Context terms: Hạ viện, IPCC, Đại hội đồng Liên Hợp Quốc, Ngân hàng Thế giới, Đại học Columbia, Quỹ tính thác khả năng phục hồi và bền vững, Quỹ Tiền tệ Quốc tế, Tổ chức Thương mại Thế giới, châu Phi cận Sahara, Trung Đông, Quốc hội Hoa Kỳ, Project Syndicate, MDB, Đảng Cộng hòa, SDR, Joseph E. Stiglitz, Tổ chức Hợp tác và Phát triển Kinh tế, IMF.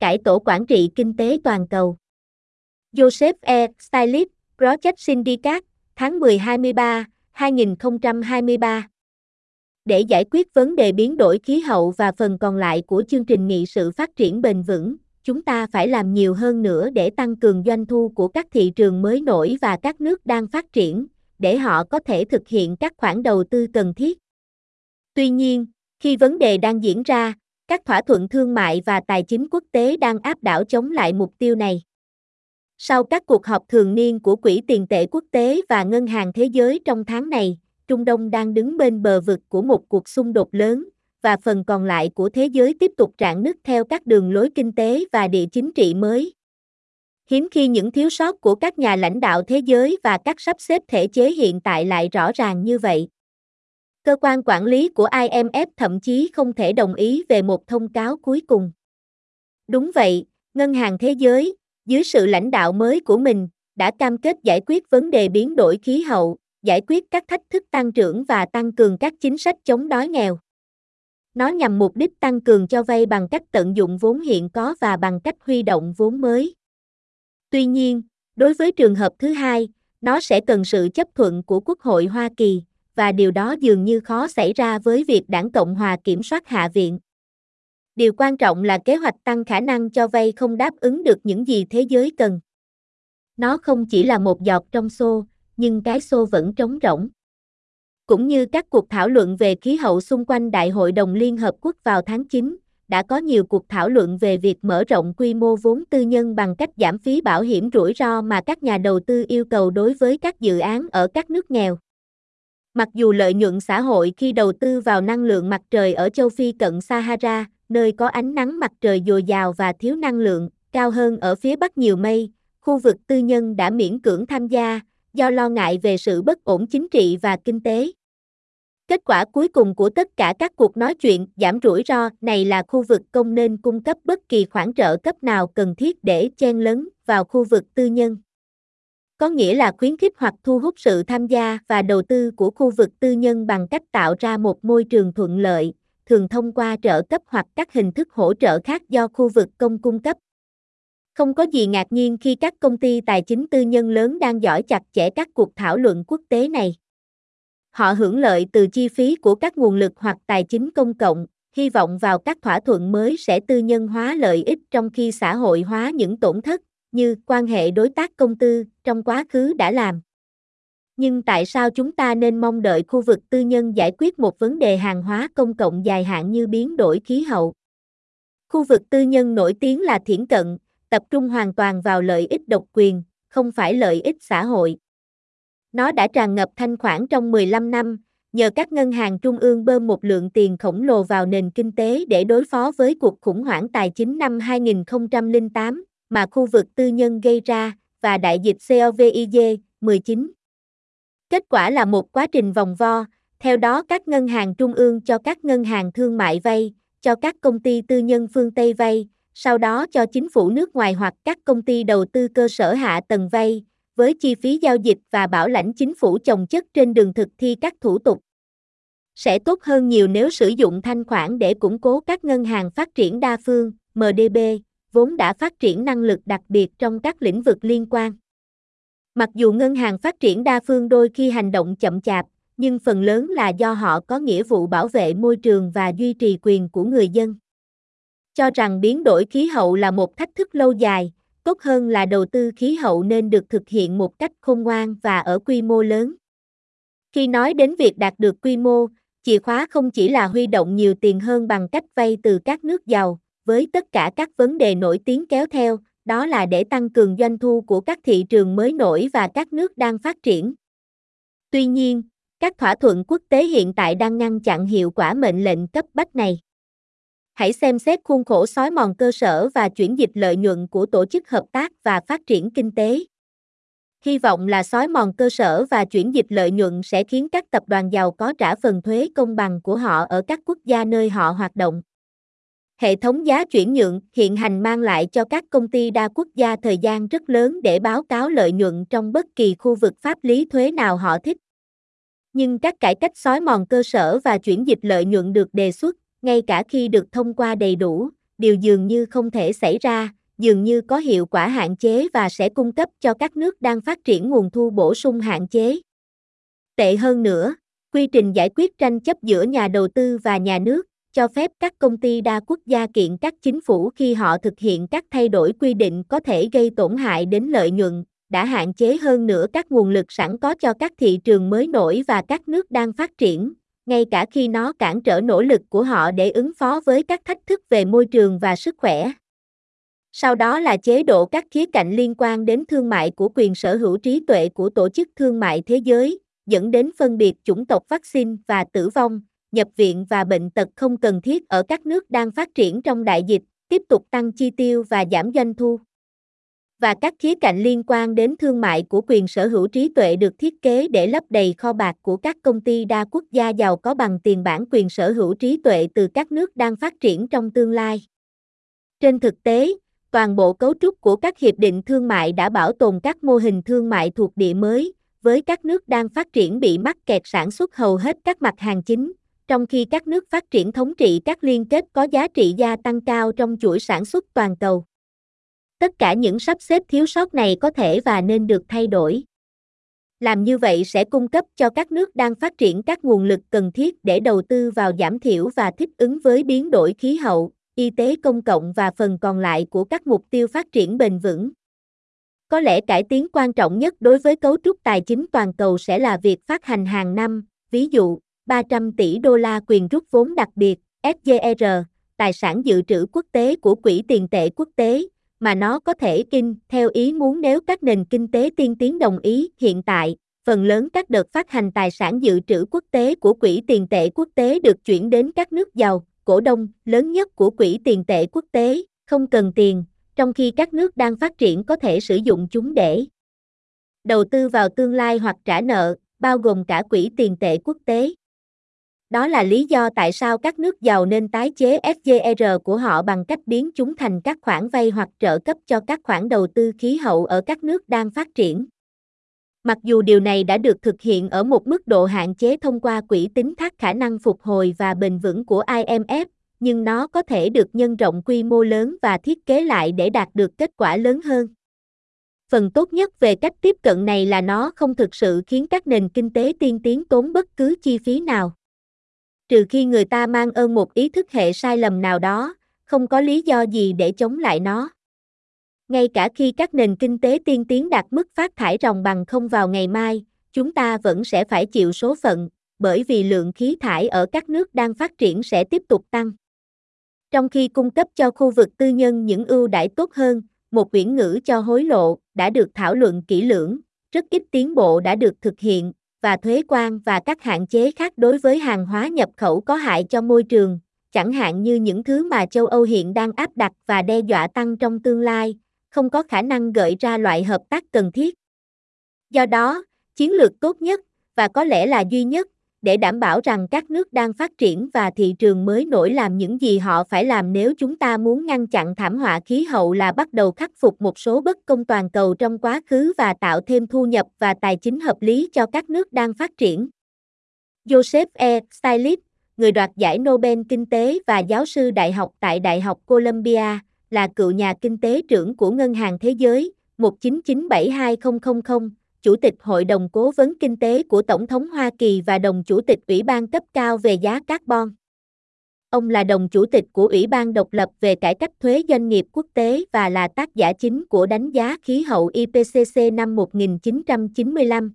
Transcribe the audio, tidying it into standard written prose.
cải tổ quản trị kinh tế toàn cầu. Joseph E. Stiglitz, Project Syndicate, tháng 10-23, 2023. Để giải quyết vấn đề biến đổi khí hậu và phần còn lại của chương trình nghị sự phát triển bền vững, chúng ta phải làm nhiều hơn nữa để tăng cường doanh thu của các thị trường mới nổi và các nước đang phát triển, để họ có thể thực hiện các khoản đầu tư cần thiết. Tuy nhiên, khi vấn đề đang diễn ra, các thỏa thuận thương mại và tài chính quốc tế đang áp đảo chống lại mục tiêu này. Sau các cuộc họp thường niên của Quỹ Tiền tệ Quốc tế và Ngân hàng Thế giới trong tháng này, Trung Đông đang đứng bên bờ vực của một cuộc xung đột lớn, và phần còn lại của thế giới tiếp tục rạn nứt theo các đường lối kinh tế và địa chính trị mới. Hiếm khi những thiếu sót của các nhà lãnh đạo thế giới và các sắp xếp thể chế hiện tại lại rõ ràng như vậy. Cơ quan quản lý của IMF thậm chí không thể đồng ý về một thông cáo cuối cùng. Đúng vậy, Ngân hàng Thế giới, dưới sự lãnh đạo mới của mình, đã cam kết giải quyết vấn đề biến đổi khí hậu, giải quyết các thách thức tăng trưởng và tăng cường các chính sách chống đói nghèo. Nó nhằm mục đích tăng cường cho vay bằng cách tận dụng vốn hiện có và bằng cách huy động vốn mới. Tuy nhiên, đối với trường hợp thứ hai, nó sẽ cần sự chấp thuận của Quốc hội Hoa Kỳ, và điều đó dường như khó xảy ra với việc Đảng Cộng hòa kiểm soát Hạ viện. Điều quan trọng là kế hoạch tăng khả năng cho vay không đáp ứng được những gì thế giới cần. Nó không chỉ là một giọt trong xô, nhưng cái xô vẫn trống rỗng. Cũng như các cuộc thảo luận về khí hậu xung quanh Đại hội đồng Liên Hợp Quốc vào tháng 9, đã có nhiều cuộc thảo luận về việc mở rộng quy mô vốn tư nhân bằng cách giảm phí bảo hiểm rủi ro mà các nhà đầu tư yêu cầu đối với các dự án ở các nước nghèo. Mặc dù lợi nhuận xã hội khi đầu tư vào năng lượng mặt trời ở châu Phi cận Sahara, nơi có ánh nắng mặt trời dồi dào và thiếu năng lượng, cao hơn ở phía bắc nhiều mây, khu vực tư nhân đã miễn cưỡng tham gia, do lo ngại về sự bất ổn chính trị và kinh tế. Kết quả cuối cùng của tất cả các cuộc nói chuyện giảm rủi ro này là khu vực công nên cung cấp bất kỳ khoản trợ cấp nào cần thiết để chen lấn vào khu vực tư nhân. Có nghĩa là khuyến khích hoặc thu hút sự tham gia và đầu tư của khu vực tư nhân bằng cách tạo ra một môi trường thuận lợi, thường thông qua trợ cấp hoặc các hình thức hỗ trợ khác do khu vực công cung cấp. Không có gì ngạc nhiên khi các công ty tài chính tư nhân lớn đang dõi chặt chẽ các cuộc thảo luận quốc tế này. Họ hưởng lợi từ chi phí của các nguồn lực hoặc tài chính công cộng, hy vọng vào các thỏa thuận mới sẽ tư nhân hóa lợi ích trong khi xã hội hóa những tổn thất, như quan hệ đối tác công tư trong quá khứ đã làm. Nhưng tại sao chúng ta nên mong đợi khu vực tư nhân giải quyết một vấn đề hàng hóa công cộng dài hạn như biến đổi khí hậu? Khu vực tư nhân nổi tiếng là thiển cận, tập trung hoàn toàn vào lợi ích độc quyền, không phải lợi ích xã hội. Nó đã tràn ngập thanh khoản trong 15 năm, nhờ các ngân hàng trung ương bơm một lượng tiền khổng lồ vào nền kinh tế để đối phó với cuộc khủng hoảng tài chính năm 2008 mà khu vực tư nhân gây ra, và đại dịch COVID-19. Kết quả là một quá trình vòng vo, theo đó các ngân hàng trung ương cho các ngân hàng thương mại vay, cho các công ty tư nhân phương Tây vay, sau đó cho chính phủ nước ngoài hoặc các công ty đầu tư cơ sở hạ tầng vay, với chi phí giao dịch và bảo lãnh chính phủ chồng chất trên đường thực thi các thủ tục. Sẽ tốt hơn nhiều nếu sử dụng thanh khoản để củng cố các ngân hàng phát triển đa phương, MDB, vốn đã phát triển năng lực đặc biệt trong các lĩnh vực liên quan. Mặc dù ngân hàng phát triển đa phương đôi khi hành động chậm chạp, nhưng phần lớn là do họ có nghĩa vụ bảo vệ môi trường và duy trì quyền của người dân. Cho rằng biến đổi khí hậu là một thách thức lâu dài, tốt hơn là đầu tư khí hậu nên được thực hiện một cách khôn ngoan và ở quy mô lớn. Khi nói đến việc đạt được quy mô, chìa khóa không chỉ là huy động nhiều tiền hơn bằng cách vay từ các nước giàu, với tất cả các vấn đề nổi tiếng kéo theo, đó là để tăng cường doanh thu của các thị trường mới nổi và các nước đang phát triển. Tuy nhiên, các thỏa thuận quốc tế hiện tại đang ngăn chặn hiệu quả mệnh lệnh cấp bách này. Hãy xem xét khuôn khổ xói mòn cơ sở và chuyển dịch lợi nhuận của Tổ chức Hợp tác và Phát triển Kinh tế. Hy vọng là xói mòn cơ sở và chuyển dịch lợi nhuận sẽ khiến các tập đoàn giàu có trả phần thuế công bằng của họ ở các quốc gia nơi họ hoạt động. Hệ thống giá chuyển nhượng hiện hành mang lại cho các công ty đa quốc gia thời gian rất lớn để báo cáo lợi nhuận trong bất kỳ khu vực pháp lý thuế nào họ thích. Nhưng các cải cách xói mòn cơ sở và chuyển dịch lợi nhuận được đề xuất, ngay cả khi được thông qua đầy đủ, điều dường như không thể xảy ra, dường như có hiệu quả hạn chế và sẽ cung cấp cho các nước đang phát triển nguồn thu bổ sung hạn chế. Tệ hơn nữa, quy trình giải quyết tranh chấp giữa nhà đầu tư và nhà nước cho phép các công ty đa quốc gia kiện các chính phủ khi họ thực hiện các thay đổi quy định có thể gây tổn hại đến lợi nhuận, đã hạn chế hơn nữa các nguồn lực sẵn có cho các thị trường mới nổi và các nước đang phát triển, ngay cả khi nó cản trở nỗ lực của họ để ứng phó với các thách thức về môi trường và sức khỏe. Sau đó là chế độ các khía cạnh liên quan đến thương mại của quyền sở hữu trí tuệ của Tổ chức Thương mại Thế giới, dẫn đến phân biệt chủng tộc vaccine và tử vong, nhập viện và bệnh tật không cần thiết ở các nước đang phát triển trong đại dịch, tiếp tục tăng chi tiêu và giảm doanh thu. Và các khía cạnh liên quan đến thương mại của quyền sở hữu trí tuệ được thiết kế để lấp đầy kho bạc của các công ty đa quốc gia giàu có bằng tiền bản quyền sở hữu trí tuệ từ các nước đang phát triển trong tương lai. Trên thực tế, toàn bộ cấu trúc của các hiệp định thương mại đã bảo tồn các mô hình thương mại thuộc địa mới, với các nước đang phát triển bị mắc kẹt sản xuất hầu hết các mặt hàng chính, trong khi các nước phát triển thống trị các liên kết có giá trị gia tăng cao trong chuỗi sản xuất toàn cầu. Tất cả những sắp xếp thiếu sót này có thể và nên được thay đổi. Làm như vậy sẽ cung cấp cho các nước đang phát triển các nguồn lực cần thiết để đầu tư vào giảm thiểu và thích ứng với biến đổi khí hậu, y tế công cộng và phần còn lại của các mục tiêu phát triển bền vững. Có lẽ cải tiến quan trọng nhất đối với cấu trúc tài chính toàn cầu sẽ là việc phát hành hàng năm, ví dụ, 300 tỷ đô la quyền rút vốn đặc biệt, SDR, tài sản dự trữ quốc tế của Quỹ Tiền tệ Quốc tế, mà nó có thể in theo ý muốn nếu các nền kinh tế tiên tiến đồng ý. Hiện tại, phần lớn các đợt phát hành tài sản dự trữ quốc tế của Quỹ Tiền tệ Quốc tế được chuyển đến các nước giàu, cổ đông lớn nhất của Quỹ Tiền tệ Quốc tế, không cần tiền, trong khi các nước đang phát triển có thể sử dụng chúng để đầu tư vào tương lai hoặc trả nợ, bao gồm cả Quỹ Tiền tệ Quốc tế. Đó là lý do tại sao các nước giàu nên tái chế SDR của họ bằng cách biến chúng thành các khoản vay hoặc trợ cấp cho các khoản đầu tư khí hậu ở các nước đang phát triển. Mặc dù điều này đã được thực hiện ở một mức độ hạn chế thông qua Quỹ Tính thác khả năng phục hồi và bền vững của IMF, nhưng nó có thể được nhân rộng quy mô lớn và thiết kế lại để đạt được kết quả lớn hơn. Phần tốt nhất về cách tiếp cận này là nó không thực sự khiến các nền kinh tế tiên tiến tốn bất cứ chi phí nào. Trừ khi người ta mang ơn một ý thức hệ sai lầm nào đó, không có lý do gì để chống lại nó. Ngay cả khi các nền kinh tế tiên tiến đạt mức phát thải ròng bằng không vào ngày mai, chúng ta vẫn sẽ phải chịu số phận, bởi vì lượng khí thải ở các nước đang phát triển sẽ tiếp tục tăng. Trong khi cung cấp cho khu vực tư nhân những ưu đãi tốt hơn, một quyển ngữ cho hối lộ đã được thảo luận kỹ lưỡng, rất ít tiến bộ đã được thực hiện, và thuế quan và các hạn chế khác đối với hàng hóa nhập khẩu có hại cho môi trường, chẳng hạn như những thứ mà châu Âu hiện đang áp đặt và đe dọa tăng trong tương lai, không có khả năng gợi ra loại hợp tác cần thiết. Do đó, chiến lược tốt nhất, và có lẽ là duy nhất, để đảm bảo rằng các nước đang phát triển và thị trường mới nổi làm những gì họ phải làm nếu chúng ta muốn ngăn chặn thảm họa khí hậu là bắt đầu khắc phục một số bất công toàn cầu trong quá khứ và tạo thêm thu nhập và tài chính hợp lý cho các nước đang phát triển. Joseph E. Stiglitz, người đoạt giải Nobel Kinh tế và giáo sư đại học tại Đại học Columbia, là cựu nhà kinh tế trưởng của Ngân hàng Thế giới, 1997-2000, Chủ tịch Hội đồng Cố vấn Kinh tế của Tổng thống Hoa Kỳ và đồng chủ tịch Ủy ban cấp cao về giá carbon. Ông là đồng chủ tịch của Ủy ban độc lập về cải cách thuế doanh nghiệp quốc tế và là tác giả chính của đánh giá khí hậu IPCC năm 1995.